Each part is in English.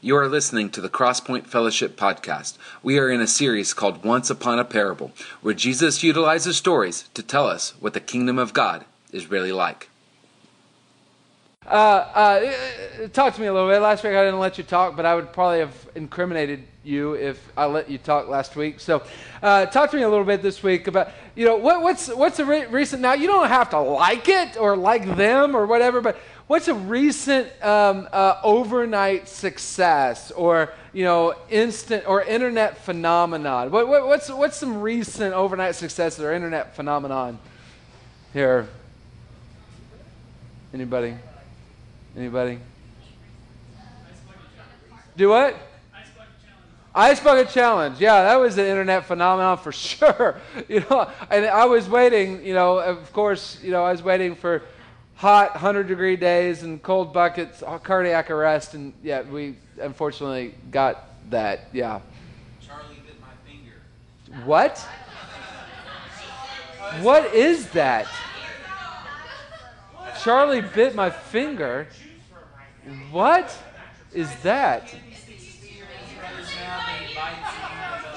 You are listening to the Crosspoint Fellowship Podcast. We are in a series called Once Upon a Parable, where Jesus utilizes stories to tell us what the kingdom of God is really like. Talk to me a little bit. Last week I didn't let you talk, but I would probably have incriminated you if I let you talk last week. So talk to me a little bit this week about, you know, what's a recent, now you don't have to like it or like them or whatever, but what's a recent overnight success or, you know, instant or internet phenomenon? What's some recent overnight successes or internet phenomenon here? Anybody? Do what? Ice bucket challenge. Yeah, that was an internet phenomenon for sure. You know, and I was waiting, you know, of course, you know, I was waiting for hot 100-degree days and cold buckets, cardiac arrest, and yeah, we unfortunately got that. Yeah. Charlie bit my finger. What? What is that? Charlie bit my finger. What is that?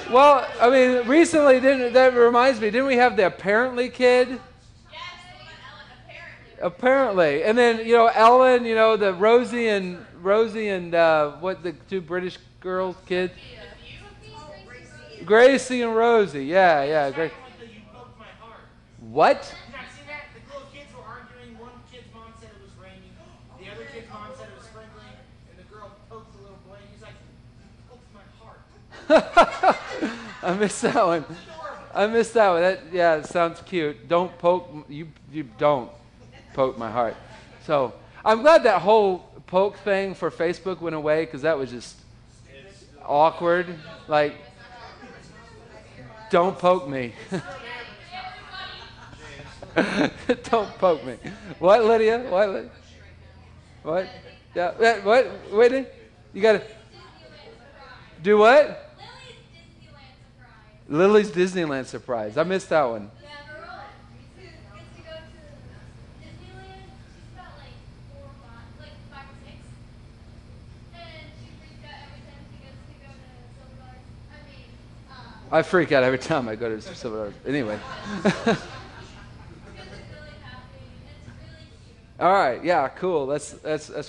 Well, I mean, recently, that reminds me, didn't we have the apparently kid? Apparently, and then, you know, Ellen, you know, the Rosie and what, the two British girls, kids, Gracie and Rosie, yeah, Gracie. What? Yeah, see that? The little kids were arguing. One kid's mom said it was raining. The other kid's mom said it was sprinkling, and the girl poked the little boy, and he's like, "Poked my heart." I missed that one. That, yeah, it sounds cute. Don't poke. You don't. Poke my heart. So I'm glad that whole poke thing for Facebook went away, because that was just awkward. Like, don't poke me. Don't poke me. What, Lydia? What? What? Yeah. What? Wait. You gotta do what? Lily's Disneyland surprise. I missed that one. I freak out every time I go to Silver Earth. Anyway. All right. Yeah. Cool. That's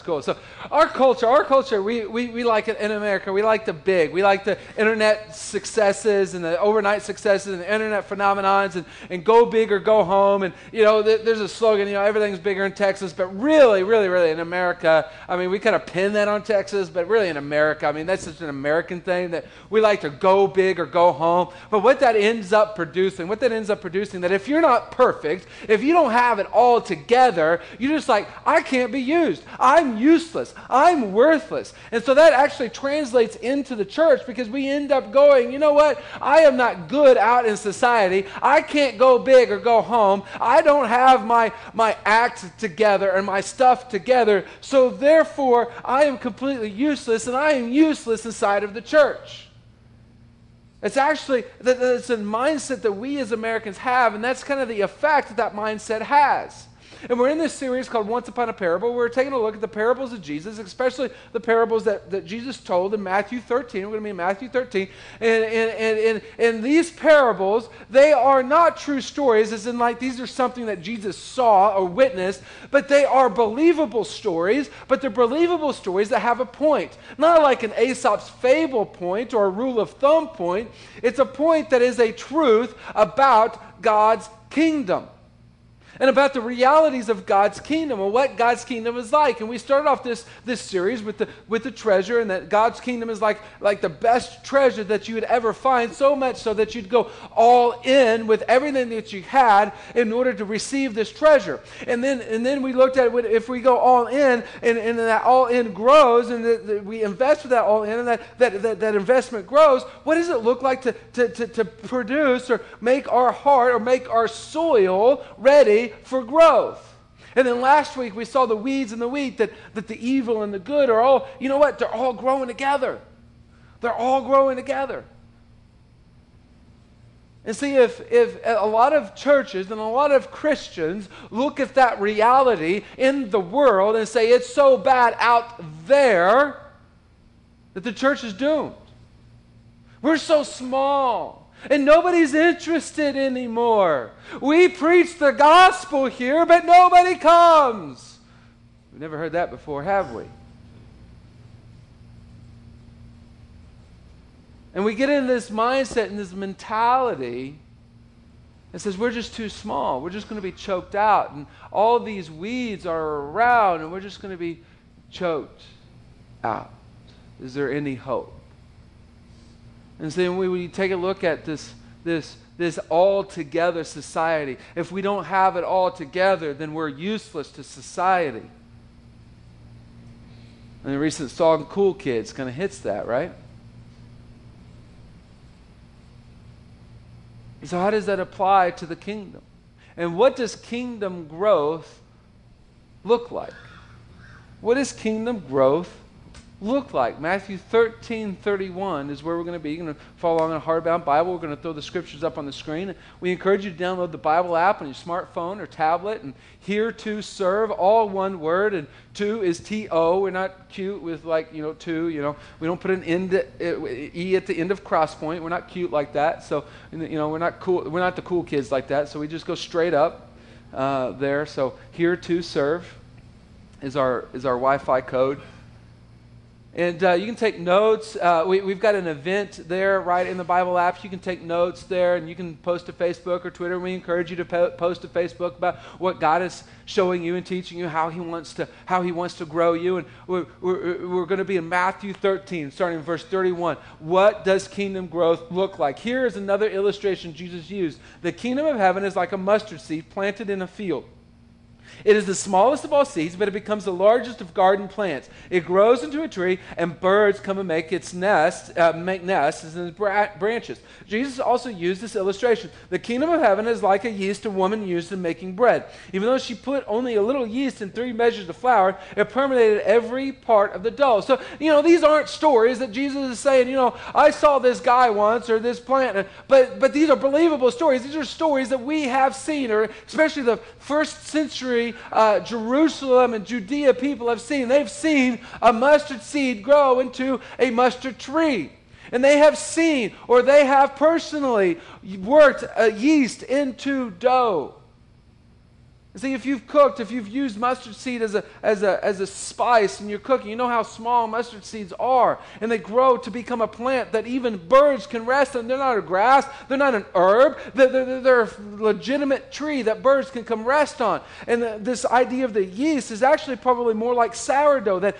cool. So our culture, we like it in America. We like the big. We like the internet successes and the overnight successes and the internet phenomenons and go big or go home. And, you know, there's a slogan, you know, everything's bigger in Texas. But really, really, really in America, I mean, we kind of pin that on Texas. But really in America, I mean, that's such an American thing that we like to go big or go home. But what that ends up producing, that if you're not perfect, if you don't have it all together, you just like, I can't be used. I'm useless. I'm worthless. And so that actually translates into the church, because we end up going, you know what? I am not good out in society. I can't go big or go home. I don't have my act together and my stuff together. So therefore, I am completely useless, and I am useless inside of the church. It's actually, it's a mindset that we as Americans have, and that's kind of the effect that mindset has. And we're in this series called Once Upon a Parable. We're taking a look at the parables of Jesus, especially the parables that Jesus told in Matthew 13. We're going to be in Matthew 13. And these parables, they are not true stories, as in like these are something that Jesus saw or witnessed, but they are believable stories, but they're believable stories that have a point. Not like an Aesop's fable point or a rule of thumb point. It's a point that is a truth about God's kingdom, and about the realities of God's kingdom and what God's kingdom is like. And we started off this series with the treasure, and that God's kingdom is like the best treasure that you would ever find, so much so that you'd go all in with everything that you had in order to receive this treasure. And then we looked at, if we go all in, and that all in grows, and that we invest with that all in, and that investment grows, what does it look like to produce or make our heart or make our soil ready for growth? And then last week we saw the weeds and the wheat, that the evil and the good are all, you know what, they're all growing together. And see, if a lot of churches and a lot of Christians look at that reality in the world and say, it's so bad out there, that the church is doomed. We're so small, and nobody's interested anymore. We preach the gospel here, but nobody comes. We've never heard that before, have we? And we get into this mindset and this mentality that says we're just too small. We're just going to be choked out. And all these weeds are around, and we're just going to be choked out. Is there any hope? And so then we take a look at this all-together society. If we don't have it all together, then we're useless to society. And the recent song, Cool Kids, kind of hits that, right? So how does that apply to the kingdom? And what does kingdom growth look like? What does kingdom growth look like? Matthew 13:31 is where we're going to be. You're going to follow along in a hardbound Bible. We're going to throw the scriptures up on the screen. We encourage you to download the Bible app on your smartphone or tablet. And here to serve, all one word, and to is T-O. We're not cute with two. We don't put an E at the end of Crosspoint. We're not cute like that. So we're not cool. We're not the cool kids like that. So we just go straight up there. So here to serve is our Wi-Fi code. And you can take notes. We've got an event there right in the Bible app. You can take notes there, and you can post to Facebook or Twitter. We encourage you to post to Facebook about what God is showing you and teaching you, how He wants to grow you. And we're going to be in Matthew 13, starting in verse 31. What does kingdom growth look like? Here is another illustration Jesus used. The kingdom of heaven is like a mustard seed planted in a field. It is the smallest of all seeds, but it becomes the largest of garden plants. It grows into a tree, and birds come and make nests in its branches. Jesus also used this illustration. The kingdom of heaven is like a yeast a woman used in making bread. Even though she put only a little yeast in 3 measures of flour, it permeated every part of the dough. So, these aren't stories that Jesus is saying, I saw this guy once or this plant, but these are believable stories. These are stories that we have seen, or especially the first century Jerusalem and Judea people have seen. They've seen a mustard seed grow into a mustard tree. And they have seen, or they have personally worked a yeast into dough. See, if you've cooked, if you've used mustard seed as a spice in your cooking, you know how small mustard seeds are, and they grow to become a plant that even birds can rest on. They're not a grass, they're not an herb, they're a legitimate tree that birds can come rest on. And this idea of the yeast is actually probably more like sourdough, that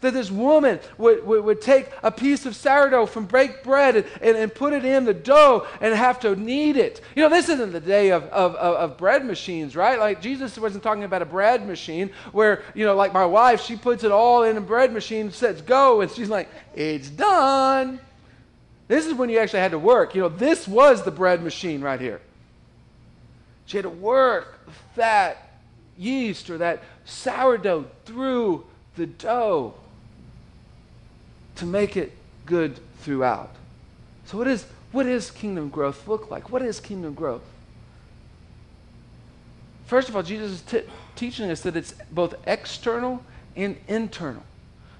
this woman would take a piece of sourdough from baked bread and put it in the dough and have to knead it. This isn't the day of bread machines, right? Like, Jesus wasn't talking about a bread machine where, like my wife, she puts it all in a bread machine, says go, and she's like, it's done. This is when you actually had to work. This was the bread machine right here. She had to work that yeast or that sourdough through the dough to make it good throughout. So what is kingdom growth look like? What is kingdom growth? First of all, Jesus is teaching us that it's both external and internal.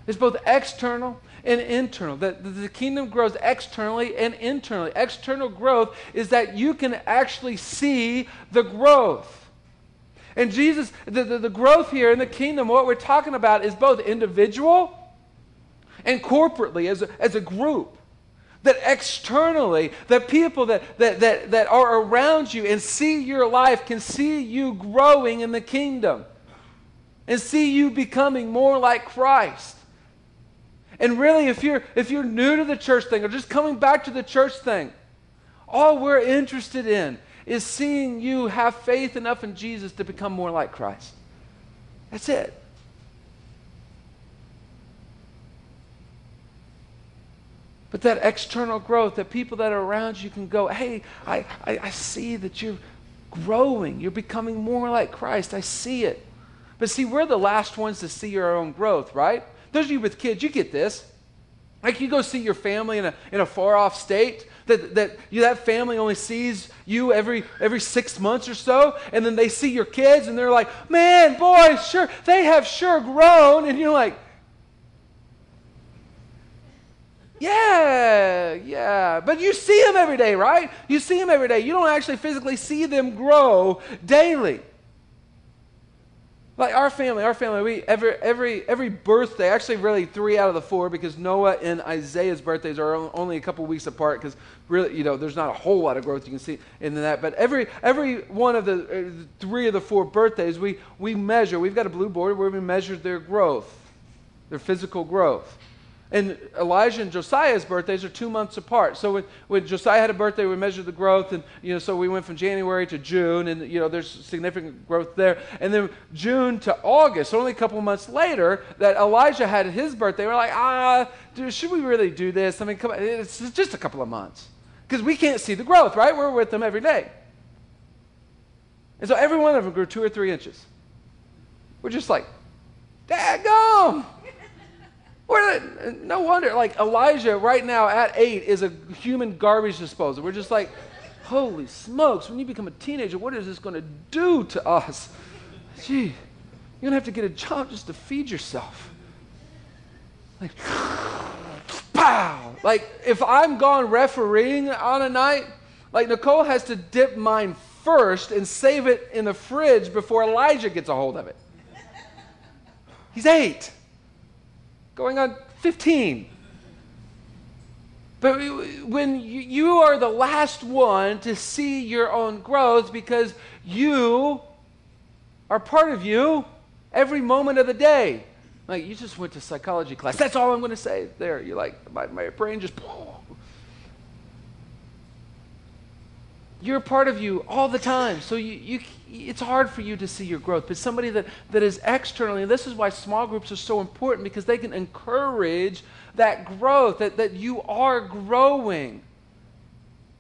It's both external and internal. That the kingdom grows externally and internally. External growth is that you can actually see the growth. And Jesus, the growth here in the kingdom, what we're talking about is both individual and corporately as a group. That externally, the people that are around you and see your life can see you growing in the kingdom and see you becoming more like Christ. And really, if you're new to the church thing or just coming back to the church thing, all we're interested in is seeing you have faith enough in Jesus to become more like Christ. That's it. But that external growth, that people that are around you can go, hey, I see that you're growing. You're becoming more like Christ. I see it. But see, we're the last ones to see our own growth, right? Those of you with kids, you get this. Like, you go see your family in a far-off state, that family only sees you every 6 months or so, and then they see your kids, and they're like, man, boy, sure, they have sure grown. And you're like, Yeah. But you see them every day, right? You see them every day. You don't actually physically see them grow daily. Like our family, we every birthday, actually really 3 out of the 4, because Noah and Isaiah's birthdays are only a couple weeks apart, because really, there's not a whole lot of growth you can see in that. But every one of the 3 of the 4 birthdays, we measure. We've got a blue board where we measure their growth, their physical growth. And Elijah and Josiah's birthdays are 2 months apart. So when Josiah had a birthday, we measured the growth, and so we went from January to June, and there's significant growth there. And then June to August, only a couple months later, that Elijah had his birthday. We're like, should we really do this? I mean, come on, it's just a couple of months, because we can't see the growth, right? We're with them every day, and so every one of them grew 2 or 3 inches. We're just like, daggum. No wonder, like Elijah right now at 8 is a human garbage disposal. We're just like, holy smokes, when you become a teenager, what is this going to do to us? Gee, you're going to have to get a job just to feed yourself. Like, pow! Like, if I'm gone refereeing on a night, like Nicole has to dip mine first and save it in the fridge before Elijah gets a hold of it. He's 8. Going on 15. But when you are the last one to see your own growth, because you are part of you every moment of the day. Like, you just went to psychology class. That's all I'm going to say there. You're like, my brain just... You're a part of you all the time, so it's hard for you to see your growth. But somebody that is externally, and this is why small groups are so important, because they can encourage that growth, that you are growing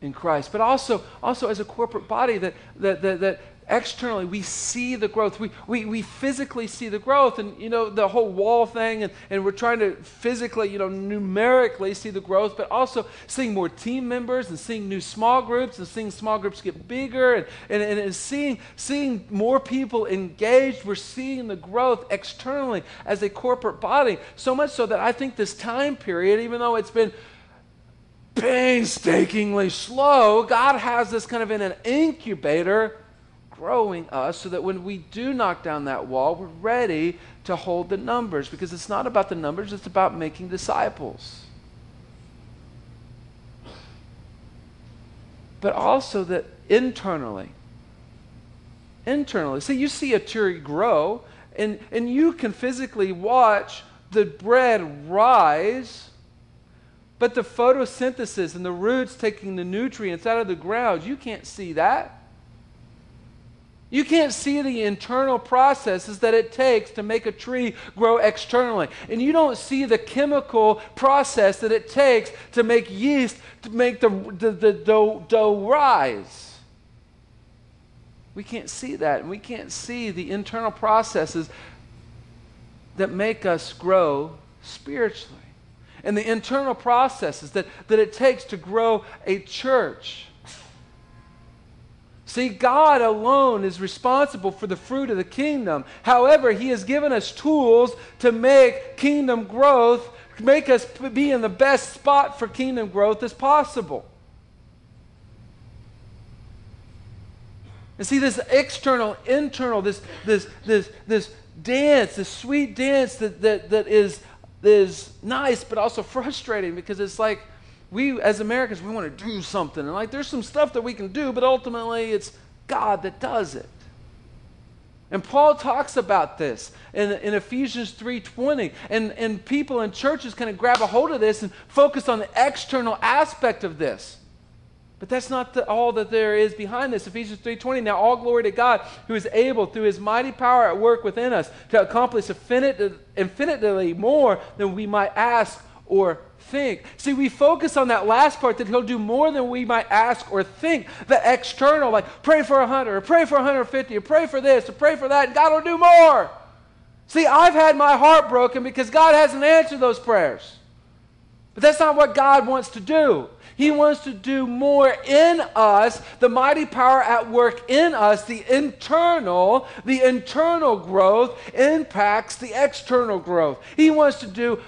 in Christ. But also as a corporate body, that externally we see the growth. We physically see the growth, and the whole wall thing, and we're trying to physically, numerically see the growth, but also seeing more team members and seeing new small groups and seeing small groups get bigger and seeing more people engaged. We're seeing the growth externally as a corporate body, so much so that I think this time period, even though it's been painstakingly slow, God has this kind of in an incubator growing us, so that when we do knock down that wall, we're ready to hold the numbers, because it's not about the numbers, it's about making disciples. But also that internally, see, you see a tree grow, and you can physically watch the bread rise, but the photosynthesis and the roots taking the nutrients out of the ground, you can't see that. You can't see the internal processes that it takes to make a tree grow externally. And you don't see the chemical process that it takes to make yeast, to make the dough rise. We can't see that. And we can't see the internal processes that make us grow spiritually. And the internal processes that it takes to grow a church. See, God alone is responsible for the fruit of the kingdom. However, He has given us tools to make kingdom growth, make us be in the best spot for kingdom growth as possible. And see, this external, internal, this dance, this sweet dance that is nice but also frustrating, because it's like, we, as Americans, we want to do something. And, like, there's some stuff that we can do, but ultimately it's God that does it. And Paul talks about this in Ephesians 3.20. And people in churches kind of grab a hold of this and focus on the external aspect of this. But that's not all that there is behind this. Ephesians 3.20, now all glory to God, who is able through His mighty power at work within us to accomplish infinitely more than we might ask or think. See, we focus on that last part, that He'll do more than we might ask or think. The external, like pray for 100, or pray for 150, or pray for this, or pray for that, and God will do more. See, I've had my heart broken because God hasn't answered those prayers. But that's not what God wants to do. He wants to do more in us, the mighty power at work in us. The internal growth impacts the external growth. He wants to do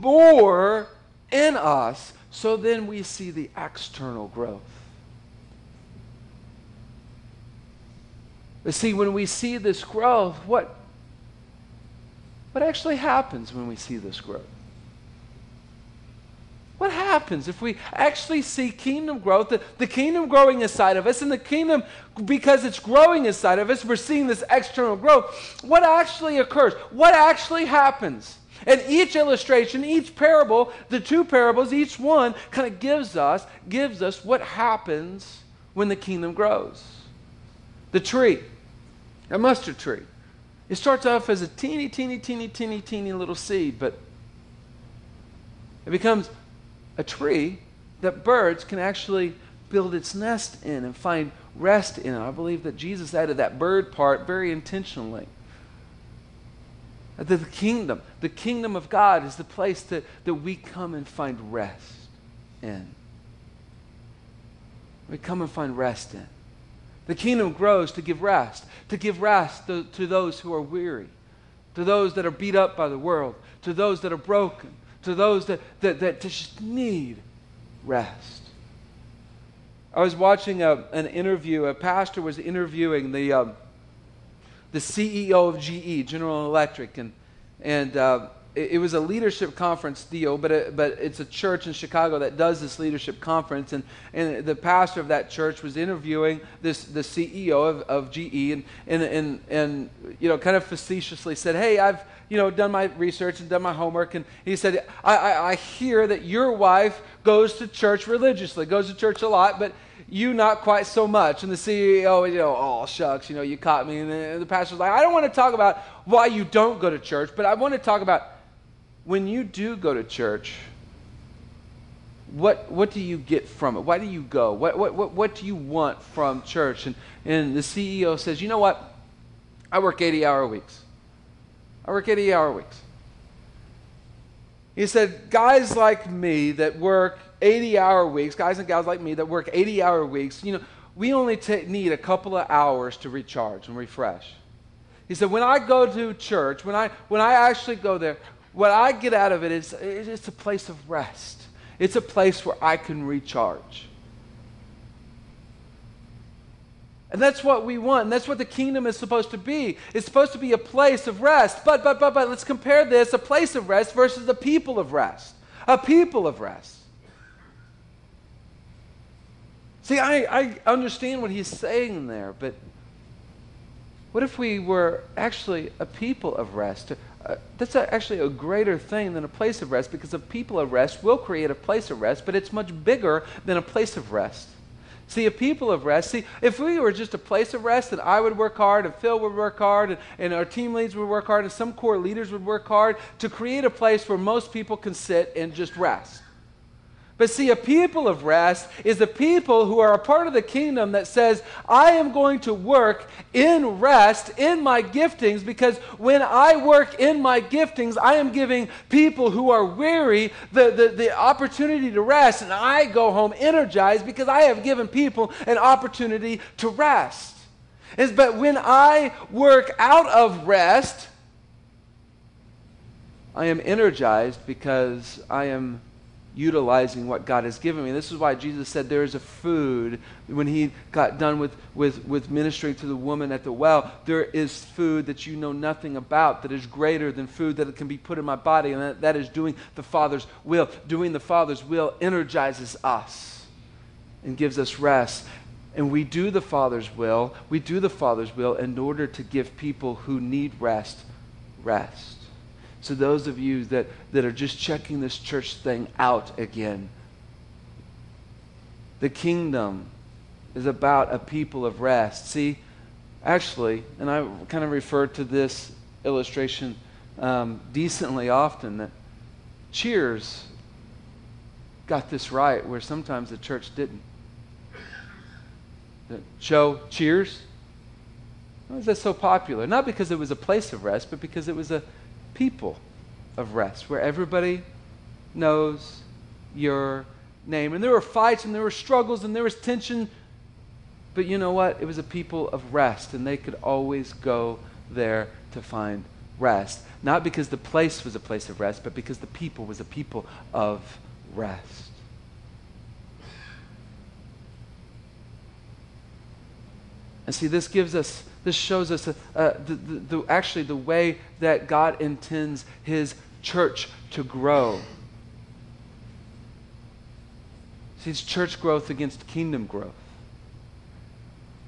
more in us, so then we see the external growth. But see, when we see this growth, what actually happens when we see this growth? What happens if we actually see kingdom growth, the kingdom growing inside of us, and the kingdom, because it's growing inside of us, we're seeing this external growth. What actually occurs? What actually happens? And each illustration, each parable, the two parables, each one kind of gives us what happens when the kingdom grows. The tree, a mustard tree. It starts off as a teeny little seed, but it becomes a tree that birds can actually build its nest in and find rest in. I believe that Jesus added that bird part very intentionally. The kingdom of God is the place that we come and find rest in. We come and find rest in. The kingdom grows to give rest to those who are weary, to those that are beat up by the world, to those that are broken, to those that just need rest. I was watching an interview. A pastor was interviewing the CEO of GE, General Electric, and it was a leadership conference deal, but it's a church in Chicago that does this leadership conference, and the pastor of that church was interviewing the CEO of GE, and you know, kind of facetiously said, "Hey, I've done my research and done my homework," and he said, I hear that your wife goes to church religiously, goes to church a lot, but you not quite so much." And the CEO, "Oh, shucks, you caught me." And the pastor's like, "I don't want to talk about why you don't go to church, but I want to talk about when you do go to church, what do you get from it? Why do you go? What do you want from church?" And the CEO says, "You know what? I work 80-hour weeks. I work 80-hour weeks." He said, "Guys like me that work 80-hour weeks, guys and gals like me that work 80-hour weeks, we only need a couple of hours to recharge and refresh." He said, "When I go to church, when I actually go there, what I get out of it is it's a place of rest. It's a place where I can recharge." And that's what we want. And that's what the kingdom is supposed to be. It's supposed to be a place of rest. But let's compare this, a place of rest versus a people of rest. A people of rest. See, I understand what he's saying there, but what if we were actually a people of rest? That's actually a greater thing than a place of rest, because a people of rest will create a place of rest, but it's much bigger than a place of rest. See, a people of rest, if we were just a place of rest, then I would work hard, and Phil would work hard, and our team leads would work hard, and some core leaders would work hard to create a place where most people can sit and just rest. But see, a people of rest is the people who are a part of the kingdom that says, "I am going to work in rest, in my giftings, because when I work in my giftings, I am giving people who are weary the opportunity to rest, and I go home energized because I have given people an opportunity to rest." But when I work out of rest, I am energized because I am utilizing what God has given me. This is why Jesus said there is a food. When he got done with ministering to the woman at the well, there is food that you know nothing about that is greater than food that can be put in my body, and that is doing the Father's will. Doing the Father's will energizes us and gives us rest. And we do the Father's will. We do the Father's will in order to give people who need rest, rest. So those of you that are just checking this church thing out again, the kingdom is about a people of rest. See, actually, and I kind of refer to this illustration decently often, that Cheers got this right where sometimes the church didn't. The show Cheers, why was that so popular? Not because it was a place of rest, but because it was a people of rest, where everybody knows your name. And there were fights, and there were struggles, and there was tension, but you know what? It was a people of rest, and they could always go there to find rest. Not because the place was a place of rest, but because the people was a people of rest. And see, this gives us, this shows us actually the way that God intends his church to grow. See, it's church growth against kingdom growth.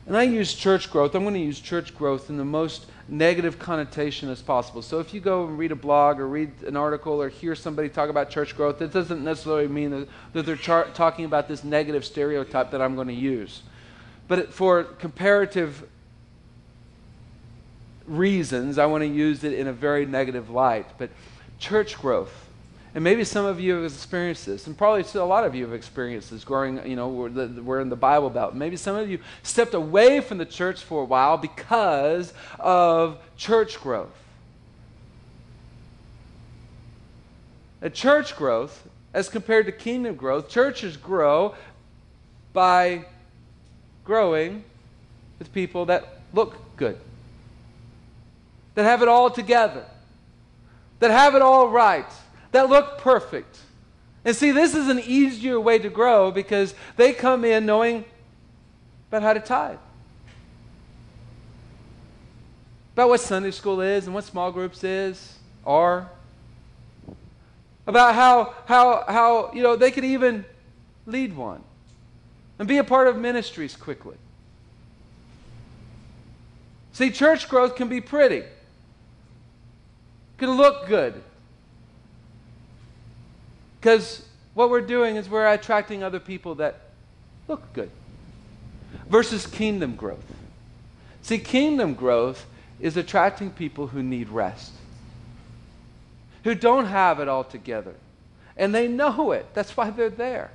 And I use church growth, I'm going to use church growth in the most negative connotation as possible. So if you go and read a blog or read an article or hear somebody talk about church growth, that doesn't necessarily mean that they're talking about this negative stereotype that I'm going to use. But for comparative reasons, I want to use it in a very negative light. But church growth, and maybe some of you have experienced this, and probably a lot of you have experienced this growing, you know, we're in the Bible Belt. Maybe some of you stepped away from the church for a while because of church growth. And church growth, as compared to kingdom growth, churches grow by growing with people that look good, that have it all together, that have it all right, that look perfect. And see, this is an easier way to grow because they come in knowing about how to tithe, about what Sunday school is and what small groups are, about how you know, they could even lead one and be a part of ministries quickly. See, church growth can be pretty, can look good, because what we're doing is we're attracting other people that look good, versus kingdom growth. See, kingdom growth is attracting people who need rest, who don't have it all together, and they know it. That's why they're there.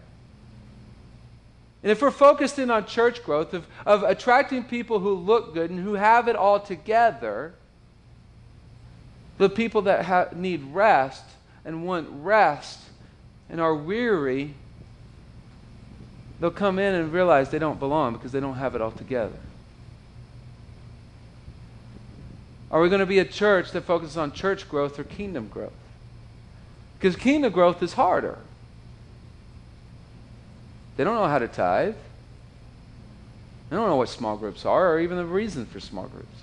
And if we're focused in on church growth, of attracting people who look good and who have it all together, the people that need rest and want rest and are weary, they'll come in and realize they don't belong because they don't have it all together. Are we going to be a church that focuses on church growth or kingdom growth? Because kingdom growth is harder. They don't know how to tithe. They don't know what small groups are or even the reason for small groups.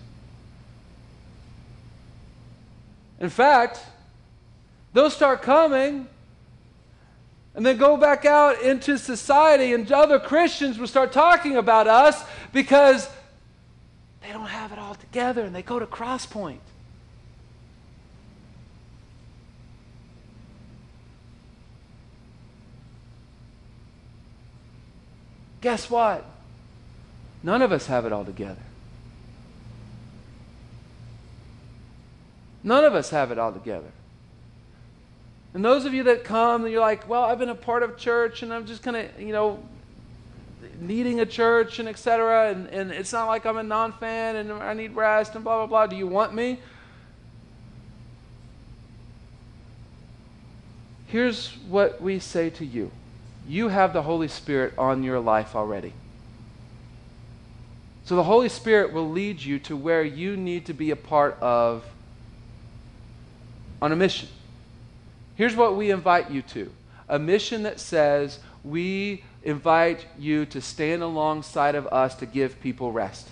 In fact, they'll start coming and then go back out into society, and other Christians will start talking about us because they don't have it all together and they go to Crosspoint. Guess what? None of us have it all together. None of us have it all together. And those of you that come and you're like, well, I've been a part of church and I'm just kind of, you know, needing a church and et cetera, and it's not like I'm a non-fan and I need rest and blah, blah, blah. Do you want me? Here's what we say to you. You have the Holy Spirit on your life already. So the Holy Spirit will lead you to where you need to be a part of on a mission. Here's what we invite you to. A mission that says we invite you to stand alongside of us to give people rest.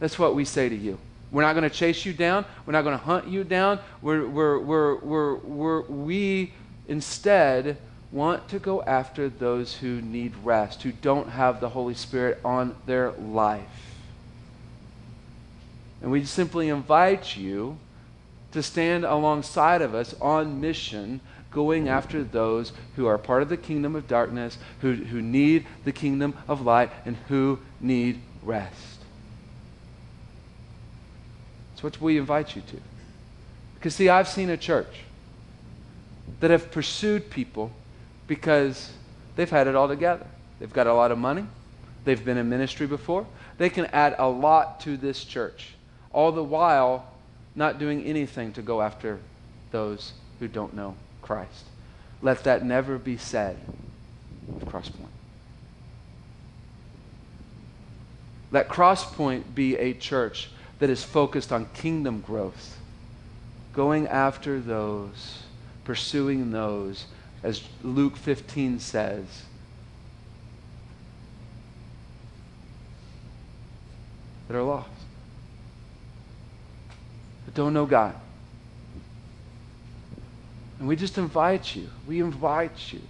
That's what we say to you. We're not going to chase you down. We're not going to hunt you down. We instead want to go after those who need rest, who don't have the Holy Spirit on their life. And we simply invite you to stand alongside of us on mission, going after those who are part of the kingdom of darkness, who need the kingdom of light, and who need rest. That's what we invite you to. Because see, I've seen a church that have pursued people because they've had it all together. They've got a lot of money. They've been in ministry before. They can add a lot to this church, all the while not doing anything to go after those who don't know Christ. Let that never be said of Crosspoint. Let Crosspoint be a church that is focused on kingdom growth, going after those, pursuing those as Luke 15 says. That are lost. That don't know God. And we just invite you. We invite you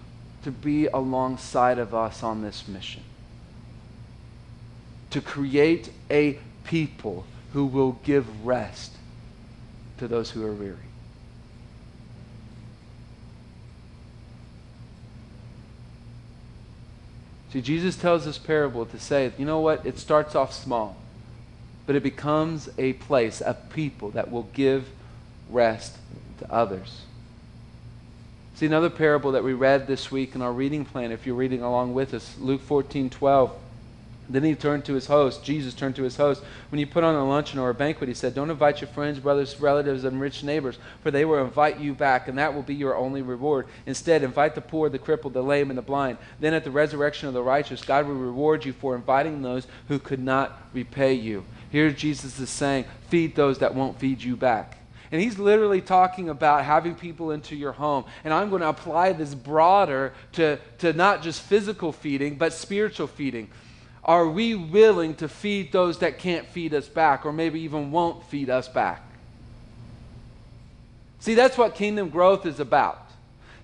to be alongside of us on this mission. To create a people who will give rest to those who are weary. See, Jesus tells this parable to say, you know what? It starts off small, but it becomes a place, a people that will give rest to others. See, another parable that we read this week in our reading plan, if you're reading along with us, Luke 14, 12. Then he turned to his host. Jesus turned to his host. When you put on a luncheon or a banquet, he said, don't invite your friends, brothers, relatives, and rich neighbors, for they will invite you back, and that will be your only reward. Instead, invite the poor, the crippled, the lame, and the blind. Then at the resurrection of the righteous, God will reward you for inviting those who could not repay you. Here Jesus is saying, feed those that won't feed you back. And he's literally talking about having people into your home. And I'm going to apply this broader to not just physical feeding, but spiritual feeding. Are we willing to feed those that can't feed us back, or maybe even won't feed us back? See, that's what kingdom growth is about.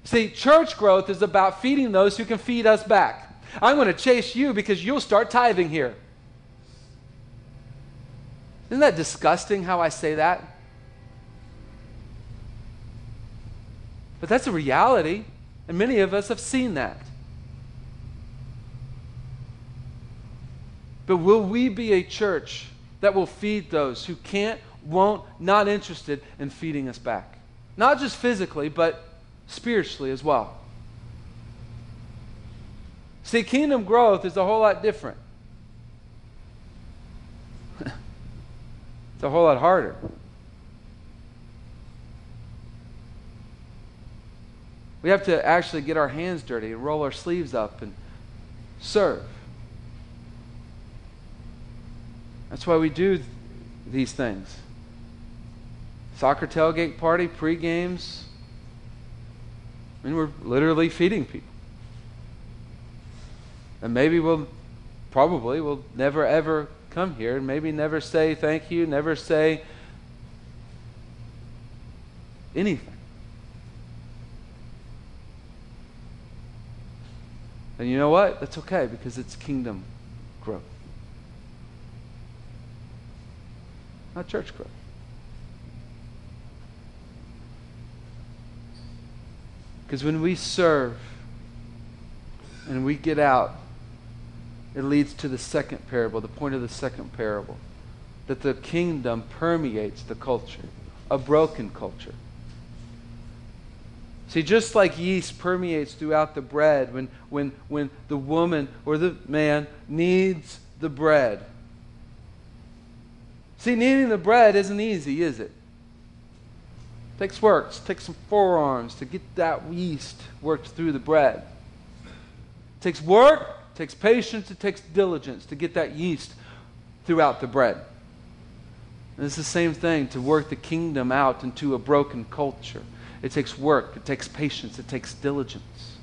See, church growth is about feeding those who can feed us back. I'm going to chase you because you'll start tithing here. Isn't that disgusting how I say that? But that's a reality, and many of us have seen that. But will we be a church that will feed those who can't, won't, not interested in feeding us back? Not just physically, but spiritually as well. See, kingdom growth is a whole lot different. It's a whole lot harder. We have to actually get our hands dirty and roll our sleeves up and serve. That's why we do these things. Soccer tailgate party, pre-games. I mean, we're literally feeding people. And maybe we'll never ever come here and maybe never say thank you, never say anything. And you know what? That's okay, because it's kingdom growth. Not church growth. Because when we serve and we get out, it leads to the second parable, the point of the second parable, that the kingdom permeates the culture, a broken culture. See, just like yeast permeates throughout the bread, when the woman or the man needs the bread. See, kneading the bread isn't easy, is it? It takes work. It takes some forearms to get that yeast worked through the bread. It takes work, it takes patience, it takes diligence to get that yeast throughout the bread. And it's the same thing to work the kingdom out into a broken culture. It takes work, it takes patience, it takes diligence.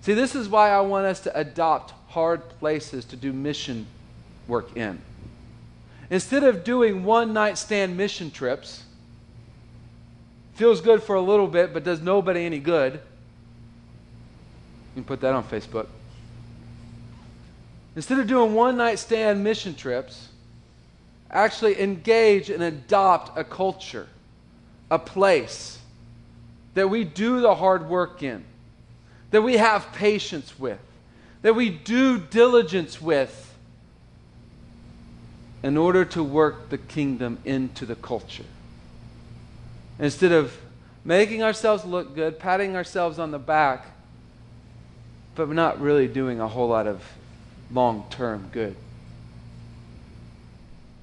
See, this is why I want us to adopt hard places to do mission work in. Instead of doing one-night stand mission trips, feels good for a little bit but does nobody any good. You can put that on Facebook. Instead of doing one-night stand mission trips, actually engage and adopt a culture, a place that we do the hard work in, that we have patience with, that we do diligence with in order to work the kingdom into the culture. Instead of making ourselves look good, patting ourselves on the back, but not really doing a whole lot of long-term good.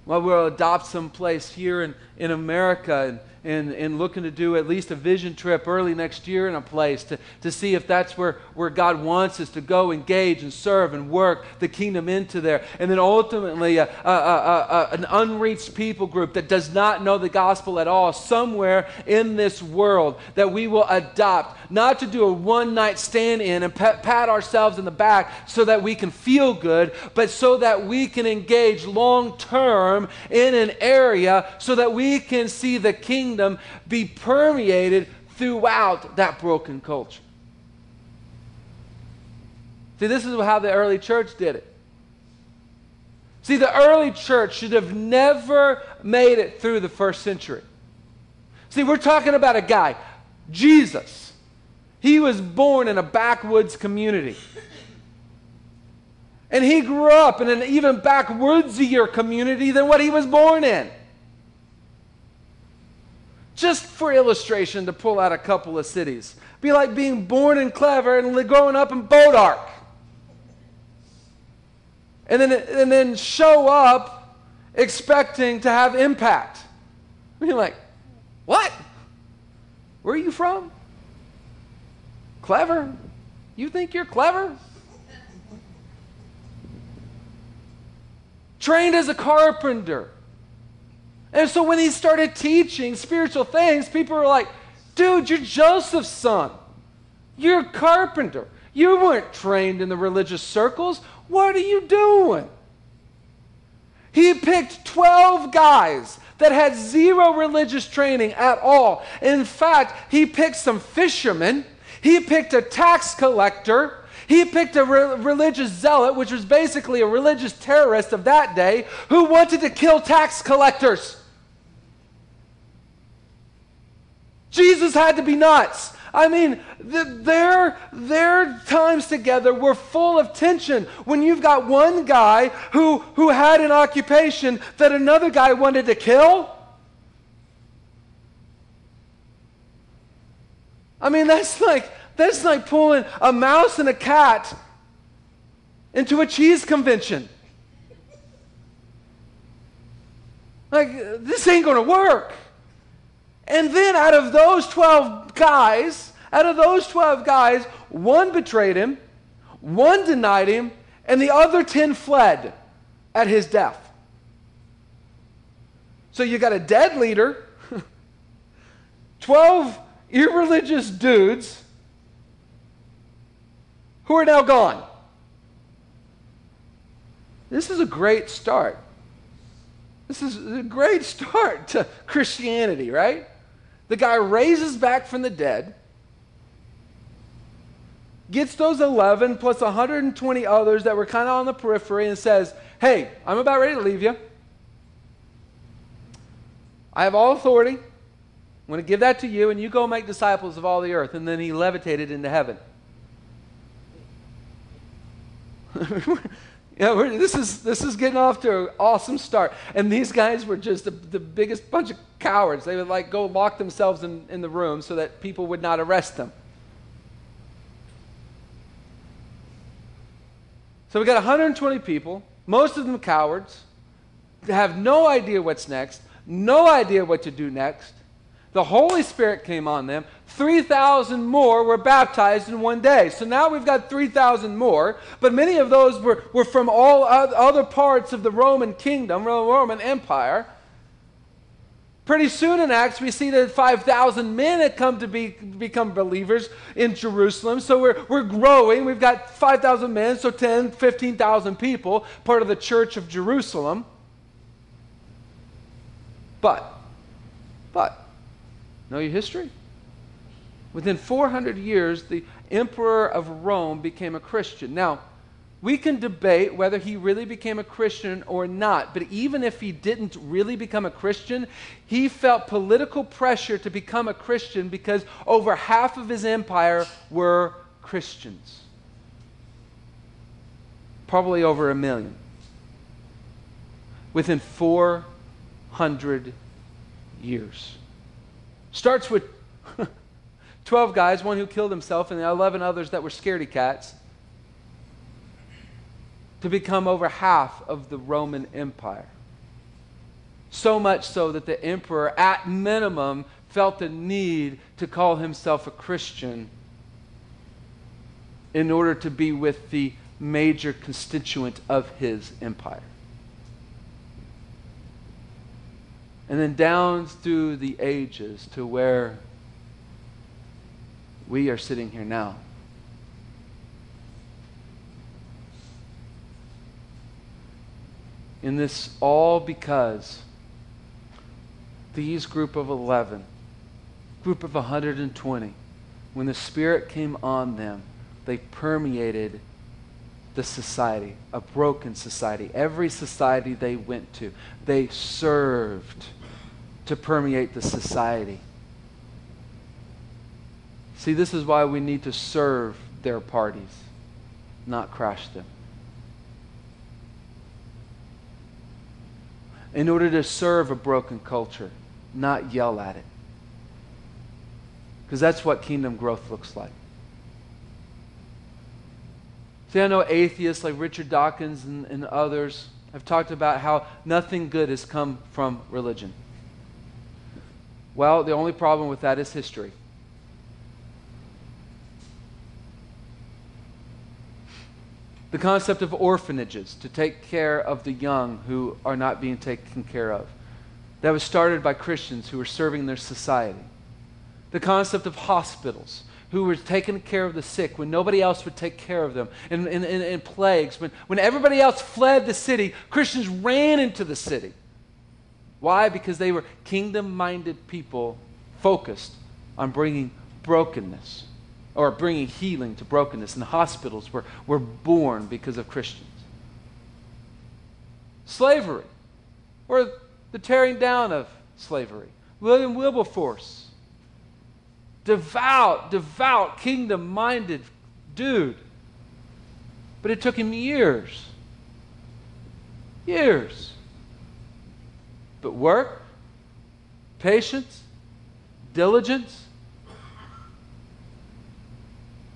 Well, we'll adopt some place here in America and looking to do at least a vision trip early next year in a place to see if that's where God wants us to go, engage and serve and work the kingdom into there. And then ultimately an unreached people group that does not know the gospel at all somewhere in this world that we will adopt, not to do a one-night stand in and pat ourselves in the back so that we can feel good, but so that we can engage long-term in an area so that we can see the kingdom be permeated throughout that broken culture. See, this is how the early church did it. See, the early church should have never made it through the first century. See, we're talking about a guy, Jesus. He was born in a backwoods community. And he grew up in an even backwoodsier community than what he was born in. Just for illustration, to pull out a couple of cities. Be like being born in Clever and growing up in Bodark. And then show up expecting to have impact. I mean, like, what? Where are you from? Clever? You think you're clever? Trained as a carpenter. And so when he started teaching spiritual things, people were like, dude, you're Joseph's son. You're a carpenter. You weren't trained in the religious circles. What are you doing? He picked 12 guys that had zero religious training at all. In fact, he picked some fishermen. He picked a tax collector. He picked a religious zealot, which was basically a religious terrorist of that day, who wanted to kill tax collectors. Jesus had to be nuts. I mean, their times together were full of tension when you've got one guy who had an occupation that another guy wanted to kill. I mean, that's like pulling a mouse and a cat into a cheese convention. Like, this ain't going to work. And then out of those 12 guys, one betrayed him, one denied him, and the other 10 fled at his death. So you got a dead leader, 12 irreligious dudes who are now gone. This is a great start. This is a great start to Christianity, right? The guy raises back from the dead, gets those 11 plus 120 others that were kind of on the periphery and says, hey, I'm about ready to leave you. I have all authority. I'm going to give that to you, and you go make disciples of all the earth. And then he levitated into heaven. Yeah, this is getting off to an awesome start. And these guys were just the biggest bunch of cowards. They would like go lock themselves in the room so that people would not arrest them. So we got 120 people, most of them cowards, have no idea what's next, no idea what to do next. The Holy Spirit came on them. 3,000 more were baptized in one day. So now we've got 3,000 more, but many of those were from all other parts of the Roman kingdom, Roman Empire. Pretty soon in Acts, we see that 5,000 men had come to become believers in Jerusalem. So we're growing. We've got 5,000 men, so 10, 15,000 people, part of the church of Jerusalem. But, know your history? Within 400 years, the emperor of Rome became a Christian. Now, we can debate whether he really became a Christian or not, but even if he didn't really become a Christian, he felt political pressure to become a Christian because over half of his empire were Christians. Probably over 1 million. Within 400 years. Starts with 12 guys, one who killed himself, and the 11 others that were scaredy cats, to become over half of the Roman Empire. So much so that the emperor, at minimum, felt the need to call himself a Christian in order to be with the major constituent of his empire. And then down through the ages to where we are sitting here now. And this all because these group of 11, group of 120, when the Spirit came on them, they permeated the society, a broken society. Every society they went to, they served to permeate the society. See, this is why we need to serve their parties, not crash them. In order to serve a broken culture, not yell at it. Because that's what kingdom growth looks like. See, I know atheists like Richard Dawkins and others have talked about how nothing good has come from religion. Well, the only problem with that is history. The concept of orphanages to take care of the young who are not being taken care of. That was started by Christians who were serving their society. The concept of hospitals who were taking care of the sick when nobody else would take care of them. And plagues. When everybody else fled the city, Christians ran into the city. Why? Because they were kingdom-minded people focused on bringing brokenness, or bringing healing to brokenness, and hospitals were born because of Christians. Slavery, or the tearing down of slavery. William Wilberforce, devout, kingdom-minded dude. But it took him years. But work, patience, diligence.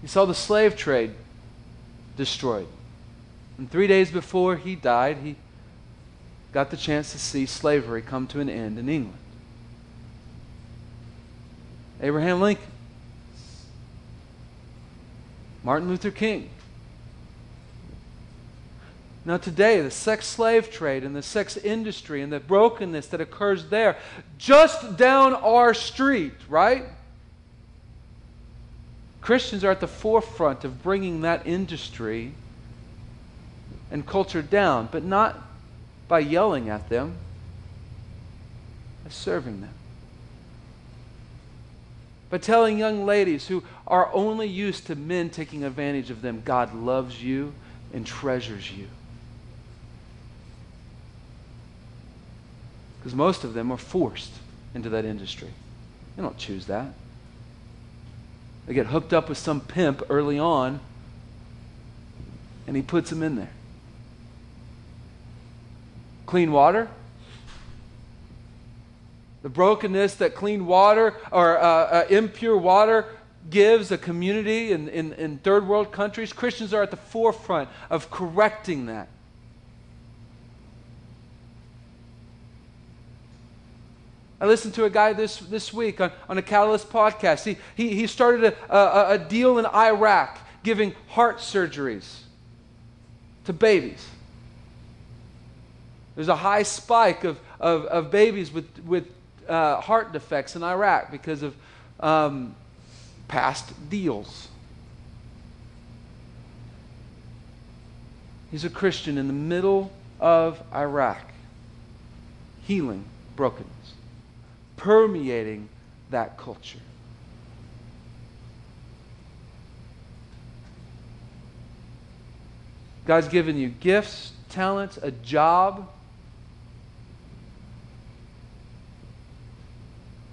He saw the slave trade destroyed. And 3 days before he died, he got the chance to see slavery come to an end in England. Abraham Lincoln. Martin Luther King. Now today, the sex slave trade and the sex industry and the brokenness that occurs there, just down our street, right? Christians are at the forefront of bringing that industry and culture down, but not by yelling at them, by serving them. By telling young ladies who are only used to men taking advantage of them, God loves you and treasures you. Because most of them are forced into that industry. They don't choose that. They get hooked up with some pimp early on, and he puts them in there. Clean water. The brokenness that clean water or impure water gives a community in third world countries, Christians are at the forefront of correcting that. I listened to a guy this week on a Catalyst podcast. He started a deal in Iraq giving heart surgeries to babies. There's a high spike of babies with heart defects in Iraq because of past deals. He's a Christian in the middle of Iraq, healing brokenness, permeating that culture. God's given you gifts, talents, a job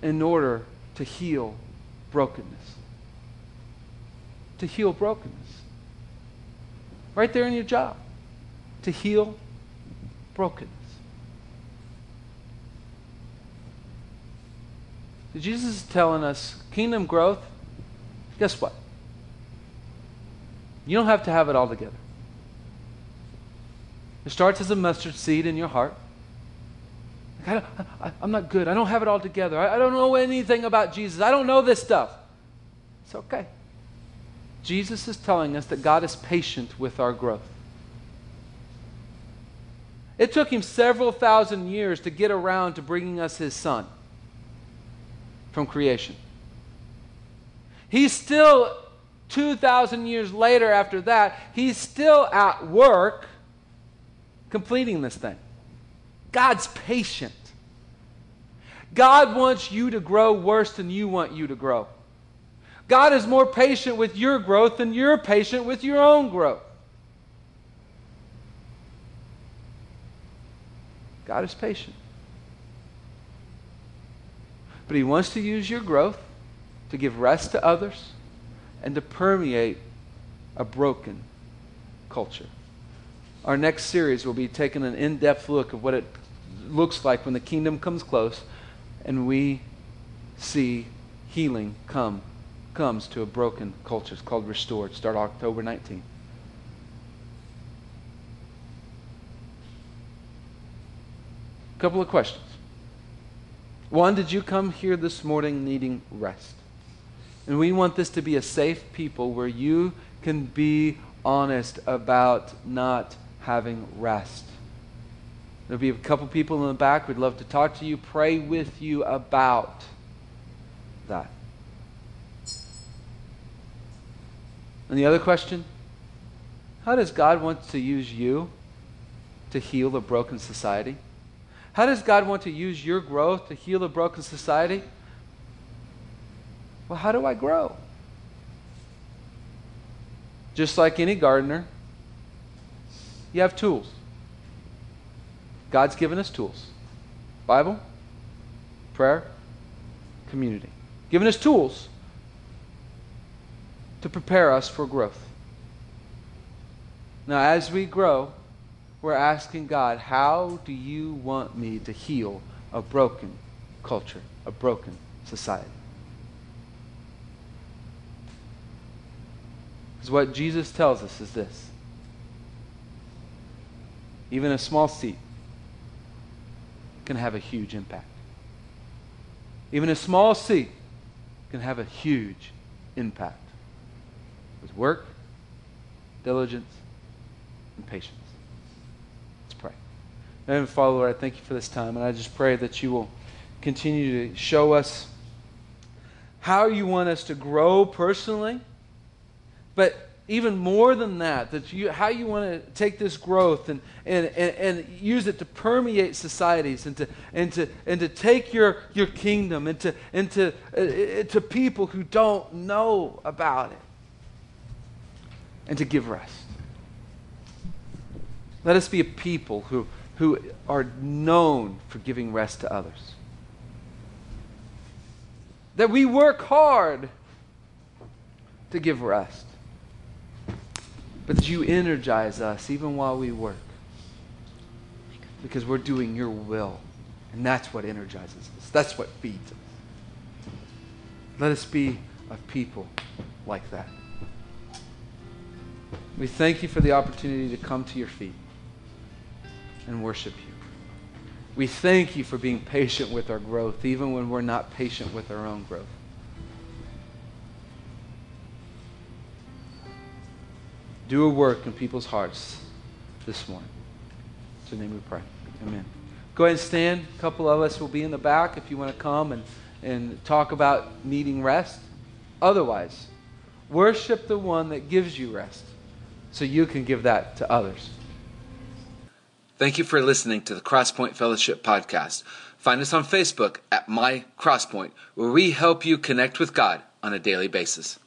in order to heal brokenness. To heal brokenness. Right there in your job. To heal brokenness. Jesus is telling us kingdom growth, guess what? You don't have to have it all together. It starts as a mustard seed in your heart. I'm not good. I don't have it all together. I don't know anything about Jesus. I don't know this stuff. It's okay. Jesus is telling us that God is patient with our growth. It took him several thousand years to get around to bringing us his son from creation. He's still, 2,000 years later after that, he's still at work completing this thing. God's patient. God wants you to grow worse than you want you to grow. God is more patient with your growth than you're patient with your own growth. God is patient. But he wants to use your growth to give rest to others and to permeate a broken culture. Our next series will be taking an in-depth look at what it looks like when the kingdom comes close and we see healing comes to a broken culture. It's called Restored. Start October 19th. Couple of questions. One, did you come here this morning needing rest? And we want this to be a safe people where you can be honest about not having rest. There'll be a couple people in the back. We'd love to talk to you, pray with you about that. And the other question, how does God want to use you to heal a broken society? How does God want to use your growth to heal a broken society? Well, how do I grow? Just like any gardener, you have tools. God's given us tools. Bible, prayer, community. Given us tools to prepare us for growth. Now, as we grow, we're asking God, how do you want me to heal a broken culture, a broken society? Because what Jesus tells us is this. Even a small seed can have a huge impact. Even a small seed can have a huge impact with work, diligence, and patience. Heavenly Father, Lord, I thank you for this time, and I just pray that you will continue to show us how you want us to grow personally, but even more than that, how you want to take this growth and use it to permeate societies and to take your kingdom and to people who don't know about it, and to give rest. Let us be a people who are known for giving rest to others. That we work hard to give rest, but that you energize us even while we work, because we're doing your will, and that's what energizes us. That's what feeds us. Let us be a people like that. We thank you for the opportunity to come to your feet and worship you. We thank you for being patient with our growth, even when we're not patient with our own growth. Do a work in people's hearts this morning. It's in your name we pray. Amen. Go ahead and stand. A couple of us will be in the back if you want to come and talk about needing rest. Otherwise, worship the one that gives you rest so you can give that to others. Thank you for listening to the Crosspoint Fellowship Podcast. Find us on Facebook at My Crosspoint, where we help you connect with God on a daily basis.